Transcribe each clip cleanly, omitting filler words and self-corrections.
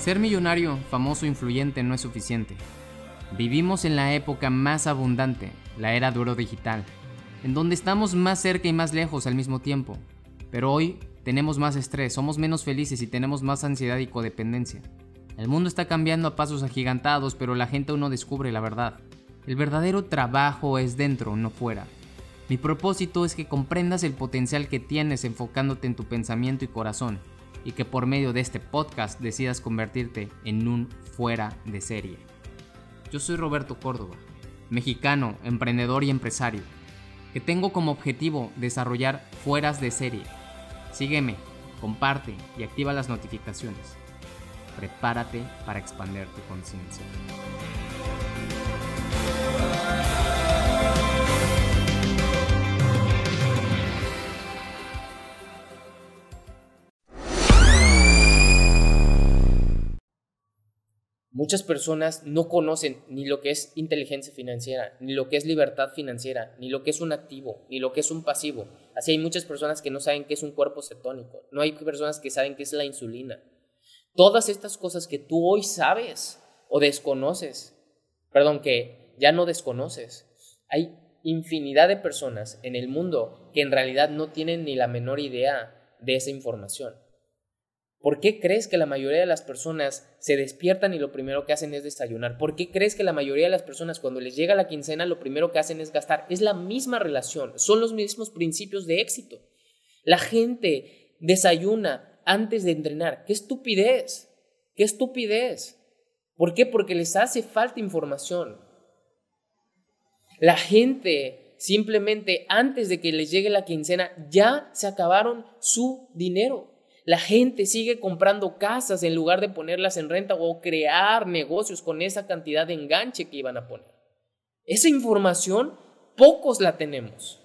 Ser millonario, famoso, influyente no es suficiente. Vivimos en la época más abundante, la era de oro digital, en donde estamos más cerca y más lejos al mismo tiempo. Pero hoy tenemos más estrés, somos menos felices y tenemos más ansiedad y codependencia. El mundo está cambiando a pasos agigantados, pero la gente aún no descubre la verdad. El verdadero trabajo es dentro, no fuera. Mi propósito es que comprendas el potencial que tienes enfocándote en tu pensamiento y corazón, y que por medio de este podcast decidas convertirte en un fuera de serie. Yo soy Roberto Córdoba, mexicano, emprendedor y empresario, que tengo como objetivo desarrollar fueras de serie. Sígueme, comparte y activa las notificaciones. Prepárate para expandir tu conciencia. Muchas personas no conocen ni lo que es inteligencia financiera, ni lo que es libertad financiera, ni lo que es un activo, ni lo que es un pasivo. Así hay muchas personas que no saben qué es un cuerpo cetónico, no hay personas que saben qué es la insulina. Todas estas cosas que tú hoy sabes o desconoces, perdón, que ya no desconoces. Hay infinidad de personas en el mundo que en realidad no tienen ni la menor idea de esa información. ¿Por qué crees que la mayoría de las personas se despiertan y lo primero que hacen es desayunar? ¿Por qué crees que la mayoría de las personas cuando les llega la quincena lo primero que hacen es gastar? Es la misma relación, son los mismos principios de éxito. La gente desayuna antes de entrenar. ¡Qué estupidez! ¡Qué estupidez! ¿Por qué? Porque les hace falta información. La gente simplemente antes de que les llegue la quincena ya se acabaron su dinero. La gente sigue comprando casas en lugar de ponerlas en renta o crear negocios con esa cantidad de enganche que iban a poner. Esa información pocos la tenemos.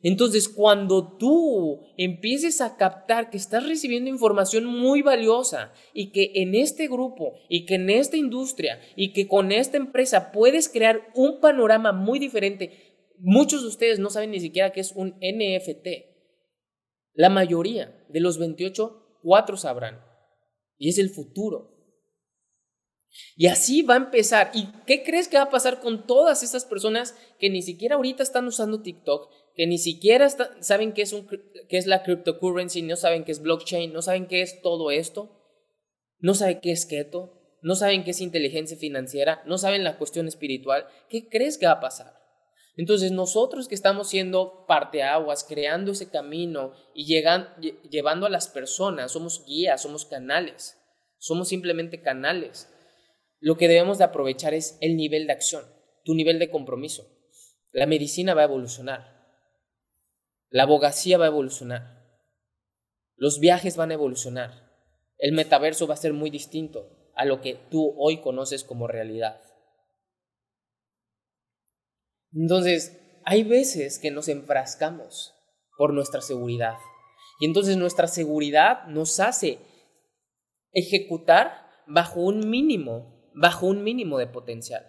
Entonces, cuando tú empieces a captar que estás recibiendo información muy valiosa y que en este grupo y que en esta industria y que con esta empresa puedes crear un panorama muy diferente, muchos de ustedes no saben ni siquiera qué es un NFT. La mayoría de los 28, 4 sabrán. Y es el futuro. Y así va a empezar. ¿Y qué crees que va a pasar con todas esas personas que ni siquiera ahorita están usando TikTok, que ni siquiera saben qué es la cryptocurrency, no saben qué es blockchain, no saben qué es todo esto, no saben qué es keto, no saben qué es inteligencia financiera, no saben la cuestión espiritual? ¿Qué crees que va a pasar? Entonces nosotros que estamos siendo parteaguas, creando ese camino y llevando a las personas, somos guías, somos canales, somos simplemente canales. Lo que debemos de aprovechar es el nivel de acción, tu nivel de compromiso. La medicina va a evolucionar, la abogacía va a evolucionar, los viajes van a evolucionar, el metaverso va a ser muy distinto a lo que tú hoy conoces como realidad. Entonces, hay veces que nos enfrascamos por nuestra seguridad. Y entonces nuestra seguridad nos hace ejecutar bajo un mínimo de potencial.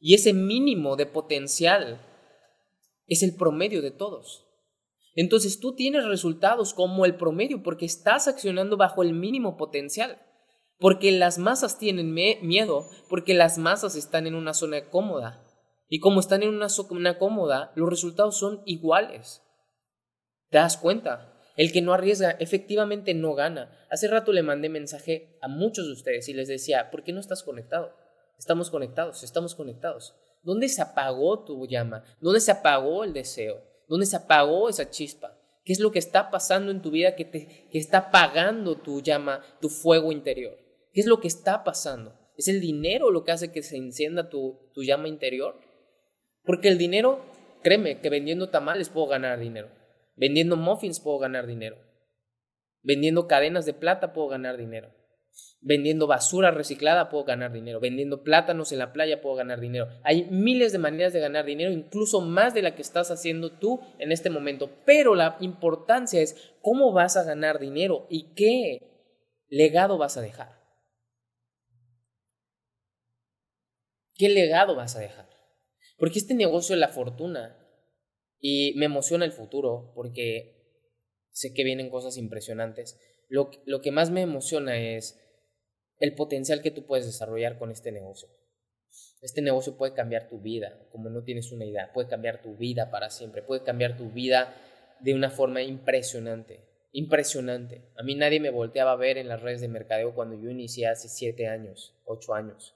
Y ese mínimo de potencial es el promedio de todos. Entonces tú tienes resultados como el promedio porque estás accionando bajo el mínimo potencial. Porque las masas tienen miedo, porque las masas están en una zona cómoda. Y como están en una zona cómoda, los resultados son iguales. ¿Te das cuenta? El que no arriesga efectivamente no gana. Hace rato le mandé mensaje a muchos de ustedes y les decía, ¿por qué no estás conectado? Estamos conectados, estamos conectados. ¿Dónde se apagó tu llama? ¿Dónde se apagó el deseo? ¿Dónde se apagó esa chispa? ¿Qué es lo que está pasando en tu vida que está apagando tu llama, tu fuego interior? ¿Qué es lo que está pasando? ¿Es el dinero lo que hace que se encienda tu llama interior? Porque el dinero, créeme, que vendiendo tamales puedo ganar dinero. Vendiendo muffins puedo ganar dinero. Vendiendo cadenas de plata puedo ganar dinero. Vendiendo basura reciclada puedo ganar dinero. Vendiendo plátanos en la playa puedo ganar dinero. Hay miles de maneras de ganar dinero, incluso más de la que estás haciendo tú en este momento. Pero la importancia es cómo vas a ganar dinero y qué legado vas a dejar. ¿Qué legado vas a dejar? Porque este negocio es la fortuna y me emociona el futuro porque sé que vienen cosas impresionantes. Lo que más me emociona es el potencial que tú puedes desarrollar con este negocio. Este negocio puede cambiar tu vida, como no tienes una idea, puede cambiar tu vida para siempre, puede cambiar tu vida de una forma impresionante, impresionante. A mí nadie me volteaba a ver en las redes de mercadeo cuando yo inicié hace 7 años, 8 años.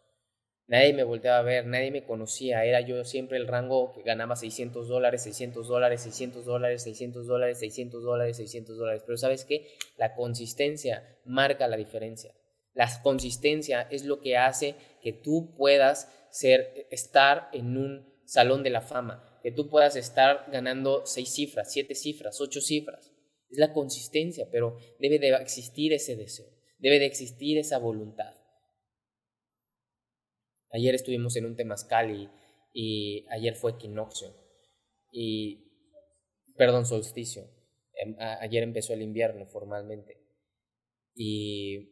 Nadie me volteaba a ver, nadie me conocía, era yo siempre el rango que ganaba $600, $600, $600, $600, $600, $600. Pero ¿sabes qué? La consistencia marca la diferencia. La consistencia es lo que hace que tú puedas estar en un salón de la fama, que tú puedas estar ganando 6 cifras, 7 cifras, 8 cifras. Es la consistencia, pero debe de existir ese deseo, debe de existir esa voluntad. Ayer estuvimos en un temazcal y ayer fue equinoccio, perdón, solsticio. Ayer empezó el invierno formalmente y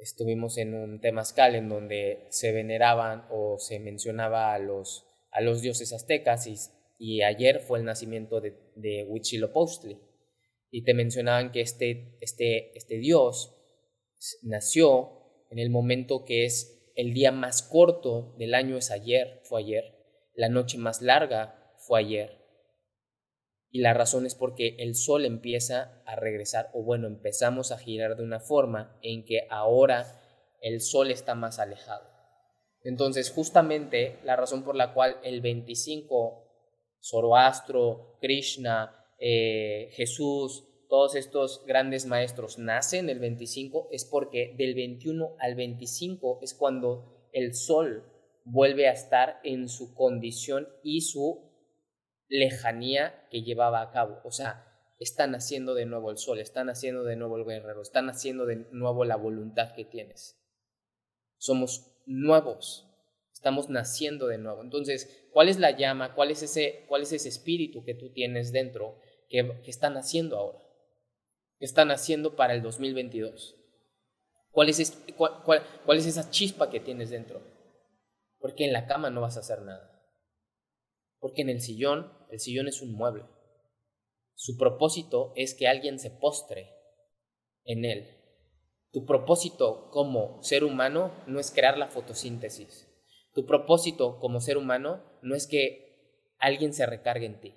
estuvimos en un temazcal en donde se veneraban o se mencionaba a los dioses aztecas y ayer fue el nacimiento de Huitzilopochtli. Y te mencionaban que este dios nació en el momento que es el día más corto del año es ayer, fue ayer. La noche más larga fue ayer. Y la razón es porque el sol empieza a regresar, o bueno, empezamos a girar de una forma en que ahora el sol está más alejado. Entonces, justamente la razón por la cual el 25, Zoroastro, Krishna, Jesús, todos estos grandes maestros nacen el 25 es porque del 21 al 25 es cuando el sol vuelve a estar en su condición y su lejanía que llevaba a cabo. O sea, está naciendo de nuevo el sol, está naciendo de nuevo el guerrero, está naciendo de nuevo la voluntad que tienes. Somos nuevos, estamos naciendo de nuevo. Entonces, ¿cuál es la llama? ¿Cuál es ese espíritu que tú tienes dentro que está naciendo ahora? Están haciendo para el 2022? ¿Cuál es esa chispa que tienes dentro? Porque en la cama no vas a hacer nada. Porque en el sillón es un mueble. Su propósito es que alguien se postre en él. Tu propósito como ser humano no es crear la fotosíntesis. Tu propósito como ser humano no es que alguien se recargue en ti.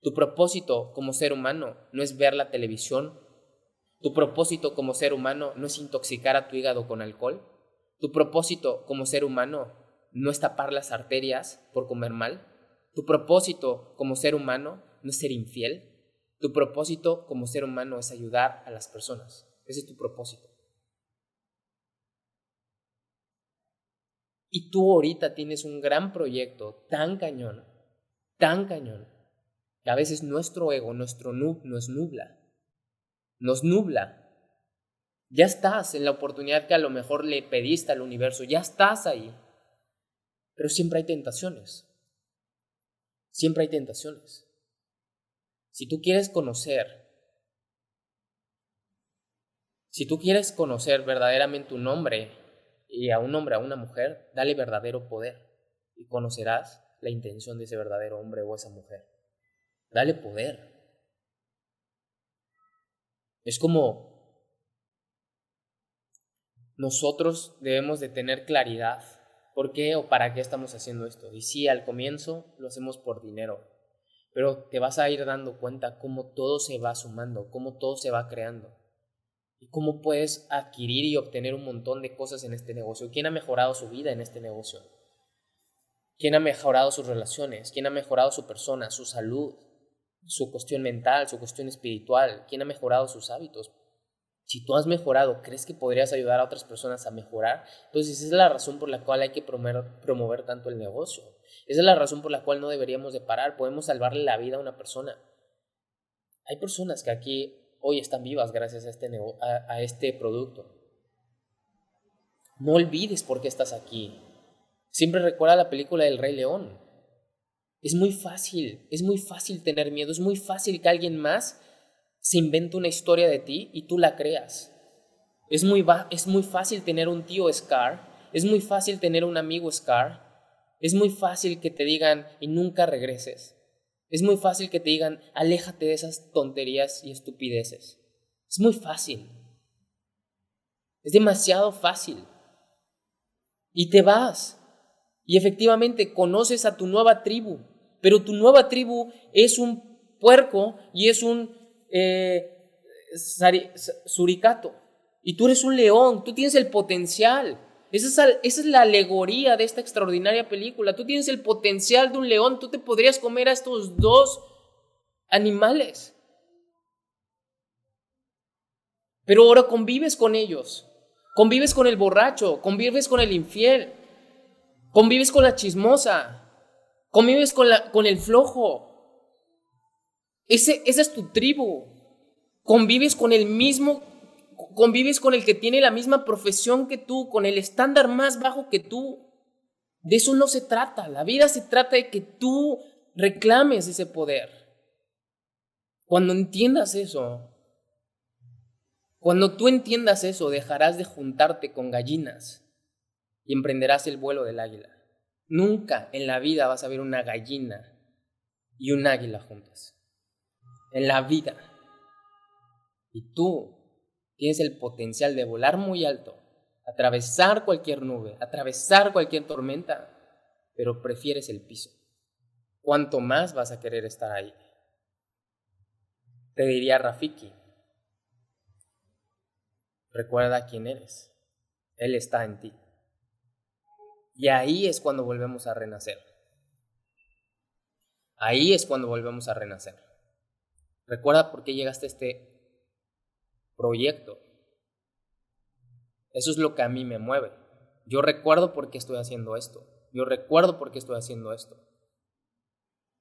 Tu propósito como ser humano no es ver la televisión. Tu propósito como ser humano no es intoxicar a tu hígado con alcohol. Tu propósito como ser humano no es tapar las arterias por comer mal. Tu propósito como ser humano no es ser infiel. Tu propósito como ser humano es ayudar a las personas. Ese es tu propósito. Y tú ahorita tienes un gran proyecto tan cañón, que a veces nuestro ego, nos nubla. Ya estás en la oportunidad que a lo mejor le pediste al universo, ya estás ahí. Pero siempre hay tentaciones. Siempre hay tentaciones. Si tú quieres conocer, verdaderamente tu nombre y a un hombre, a una mujer, dale verdadero poder y conocerás la intención de ese verdadero hombre o esa mujer. Dale poder. Es como nosotros debemos de tener claridad por qué o para qué estamos haciendo esto. Y sí, al comienzo lo hacemos por dinero, pero te vas a ir dando cuenta cómo todo se va sumando, cómo todo se va creando y cómo puedes adquirir y obtener un montón de cosas en este negocio. ¿Quién ha mejorado su vida en este negocio? ¿Quién ha mejorado sus relaciones? ¿Quién ha mejorado su persona, su salud, su cuestión mental, su cuestión espiritual? ¿Quién ha mejorado sus hábitos? Si tú has mejorado, ¿crees que podrías ayudar a otras personas a mejorar? Entonces esa es la razón por la cual hay que promover tanto el negocio. Esa es la razón por la cual no deberíamos de parar. Podemos salvarle la vida a una persona. Hay personas que aquí hoy están vivas gracias a este producto. No olvides por qué estás aquí. Siempre recuerda la película del Rey León. Es muy fácil tener miedo, es muy fácil que alguien más se invente una historia de ti y tú la creas. Es muy fácil tener un tío Scar, es muy fácil tener un amigo Scar, es muy fácil que te digan y nunca regreses. Es muy fácil que te digan aléjate de esas tonterías y estupideces. Es muy fácil. Es demasiado fácil. y te vas. Y efectivamente conoces a tu nueva tribu, pero tu nueva tribu es un puerco y es un suricato. Y tú eres un león, tú tienes el potencial. Esa es la alegoría de esta extraordinaria película. Tú tienes el potencial de un león, tú te podrías comer a estos dos animales. Pero ahora convives con ellos, convives con el borracho, convives con el infiel, convives con la chismosa, convives con el flojo. Esa es tu tribu. Convives con el mismo, convives con el que tiene la misma profesión que tú, con el estándar más bajo que tú. De eso no se trata. La vida se trata de que tú reclames ese poder. Cuando entiendas eso, cuando tú entiendas eso, dejarás de juntarte con gallinas y emprenderás el vuelo del águila. Nunca en la vida vas a ver una gallina y un águila juntas. En la vida. Y tú tienes el potencial de volar muy alto, atravesar cualquier nube, atravesar cualquier tormenta, pero prefieres el piso. ¿Cuánto más vas a querer estar ahí? Te diría Rafiki, recuerda quién eres, él está en ti. Y ahí es cuando volvemos a renacer. Ahí es cuando volvemos a renacer. Recuerda por qué llegaste a este proyecto. Eso es lo que a mí me mueve. Yo recuerdo por qué estoy haciendo esto. Yo recuerdo por qué estoy haciendo esto.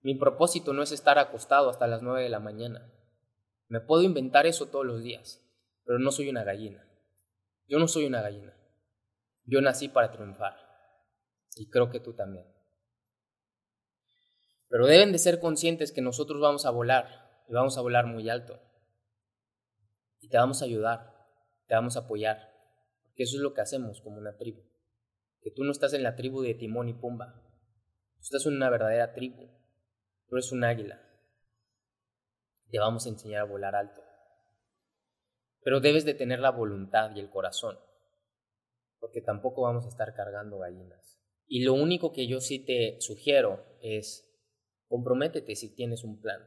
Mi propósito no es estar acostado hasta las 9 de la mañana. Me puedo inventar eso todos los días, pero no soy una gallina. Yo no soy una gallina. Yo nací para triunfar. Y creo que tú también. Pero deben de ser conscientes que nosotros vamos a volar, y vamos a volar muy alto. Y te vamos a ayudar, te vamos a apoyar, porque eso es lo que hacemos como una tribu. Que tú no estás en la tribu de Timón y Pumba, tú estás en una verdadera tribu, tú eres un águila. Te vamos a enseñar a volar alto. Pero debes de tener la voluntad y el corazón, porque tampoco vamos a estar cargando gallinas. Y lo único que yo sí te sugiero es, comprométete si tienes un plan.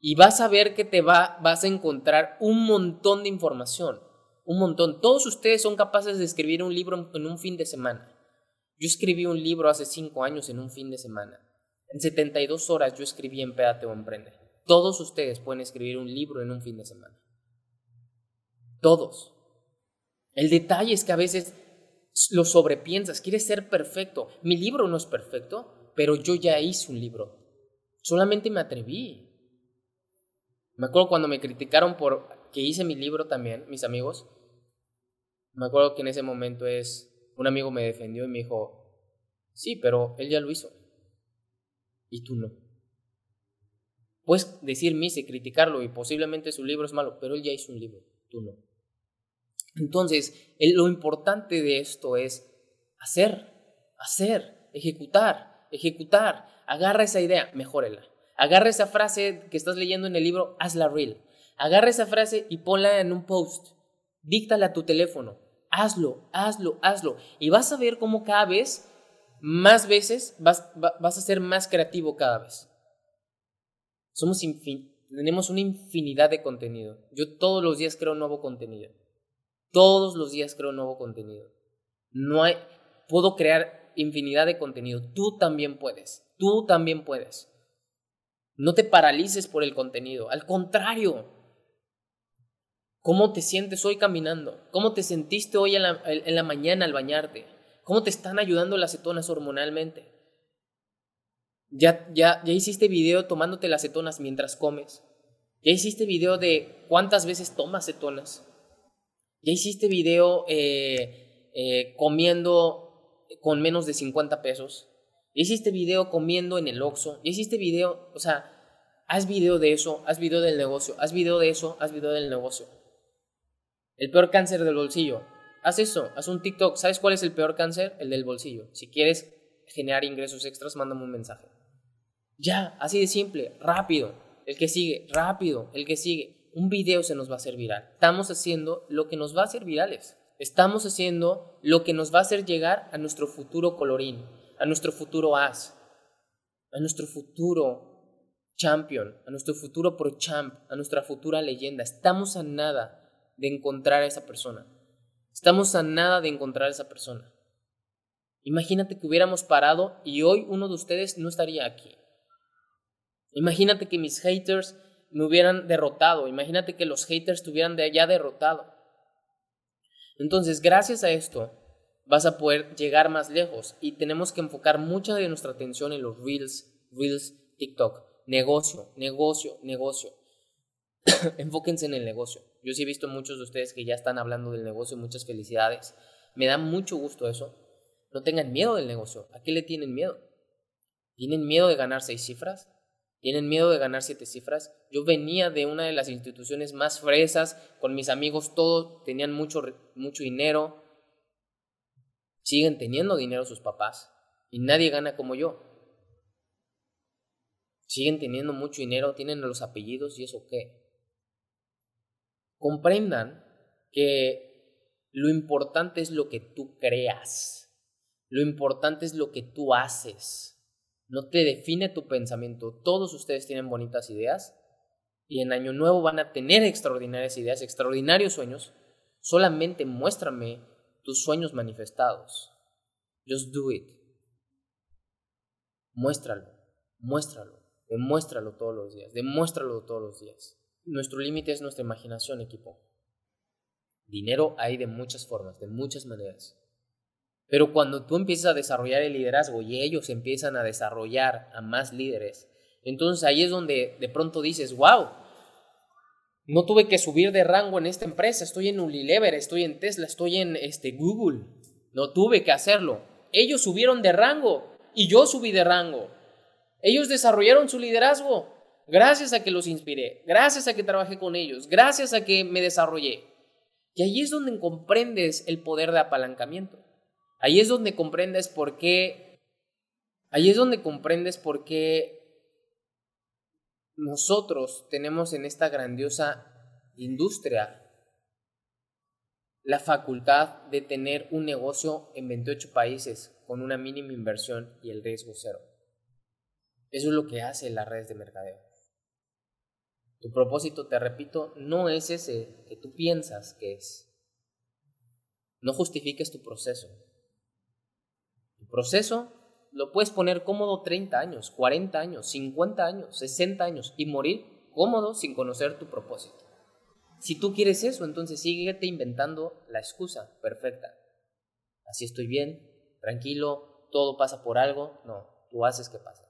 Y vas a ver que vas a encontrar un montón de información, un montón. Todos ustedes son capaces de escribir un libro en un fin de semana. Yo escribí un libro hace 5 años en un fin de semana. En 72 horas yo escribí Empéate o Emprende. Todos ustedes pueden escribir un libro en un fin de semana. Todos. El detalle es que a veces lo sobrepiensas, quieres ser perfecto. Mi libro no es perfecto, pero yo ya hice un libro. Solamente me atreví. Me acuerdo cuando me criticaron por que hice mi libro también, mis amigos. Me acuerdo que en ese momento un amigo me defendió y me dijo, sí, pero él ya lo hizo. Y tú no. Puedes decir misa y criticarlo y posiblemente su libro es malo, pero él ya hizo un libro, tú no. Entonces, lo importante de esto es hacer, ejecutar. Agarra esa idea, mejórela. Agarra esa frase que estás leyendo en el libro, hazla real. Agarra esa frase y ponla en un post. Díctala a tu teléfono. Hazlo. Y vas a ver cómo cada vez, más veces, vas a ser más creativo cada vez. Tenemos una infinidad de contenido. Yo todos los días creo nuevo contenido. No hay, puedo crear infinidad de contenido. Tú también puedes. No te paralices por el contenido. Al contrario. ¿Cómo te sientes hoy caminando? ¿Cómo te sentiste hoy en la mañana al bañarte? ¿Cómo te están ayudando las cetonas hormonalmente? ¿Ya hiciste video tomándote las cetonas mientras comes? ¿Ya hiciste video de cuántas veces tomas cetonas? ¿Ya hiciste video comiendo con menos de 50 pesos? Ya hiciste video comiendo en el Oxxo, ya hiciste video, o sea, haz video de eso, haz video del negocio. El peor cáncer del bolsillo, haz eso, haz un TikTok. ¿Sabes cuál es el peor cáncer? El del bolsillo. Si quieres generar ingresos extras, mándame un mensaje. Ya, así de simple, rápido, el que sigue. Un video se nos va a hacer viral. Estamos haciendo lo que nos va a hacer virales. estamos haciendo lo que nos va a hacer llegar a nuestro futuro colorín, a nuestro futuro as, a nuestro futuro champion, a nuestro futuro pro champ, a nuestra futura leyenda. Estamos a nada de encontrar a esa persona. Estamos a nada de encontrar a esa persona. Imagínate que hubiéramos parado y hoy uno de ustedes no estaría aquí. Imagínate que mis haters me hubieran derrotado. Imagínate que los haters te hubieran ya derrotado. Entonces, gracias a esto, vas a poder llegar más lejos. Y tenemos que enfocar mucha de nuestra atención en los Reels, TikTok. Negocio. Enfóquense en el negocio. Yo sí he visto muchos de ustedes que ya están hablando del negocio. Muchas felicidades. Me da mucho gusto eso. No tengan miedo del negocio. ¿A qué le tienen miedo? ¿Tienen miedo de ganar 6 cifras? ¿Tienen miedo de ganar 7 cifras? Yo venía de una de las instituciones más fresas, con mis amigos todos tenían mucho dinero. Siguen teniendo dinero sus papás y nadie gana como yo. Siguen teniendo mucho dinero, tienen los apellidos y eso qué. Comprendan que lo importante es lo que tú creas. Lo importante es lo que tú haces. No te define tu pensamiento. Todos ustedes tienen bonitas ideas y en Año Nuevo van a tener extraordinarias ideas, extraordinarios sueños. Solamente muéstrame tus sueños manifestados. Just do it. Muéstralo. Demuéstralo todos los días. Nuestro límite es nuestra imaginación, equipo. Dinero hay de muchas formas, de muchas maneras. Pero cuando tú empiezas a desarrollar el liderazgo y ellos empiezan a desarrollar a más líderes, entonces ahí es donde de pronto dices, wow, no tuve que subir de rango en esta empresa, estoy en Unilever, estoy en Tesla, estoy en Google, no tuve que hacerlo. Ellos subieron de rango y yo subí de rango. Ellos desarrollaron su liderazgo gracias a que los inspiré, gracias a que trabajé con ellos, gracias a que me desarrollé. Y ahí es donde comprendes el poder de apalancamiento. Ahí es donde comprendes por qué, nosotros tenemos en esta grandiosa industria la facultad de tener un negocio en 28 países con una mínima inversión y el riesgo cero. Eso es lo que hace las redes de mercadeo. Tu propósito, te repito, no es ese que tú piensas que es. No justifiques tu proceso. Proceso lo puedes poner cómodo 30 años, 40 años, 50 años, 60 años y morir cómodo sin conocer tu propósito. Si tú quieres eso, entonces síguete inventando la excusa perfecta. Así estoy bien, tranquilo, todo pasa por algo. No, tú haces que pase.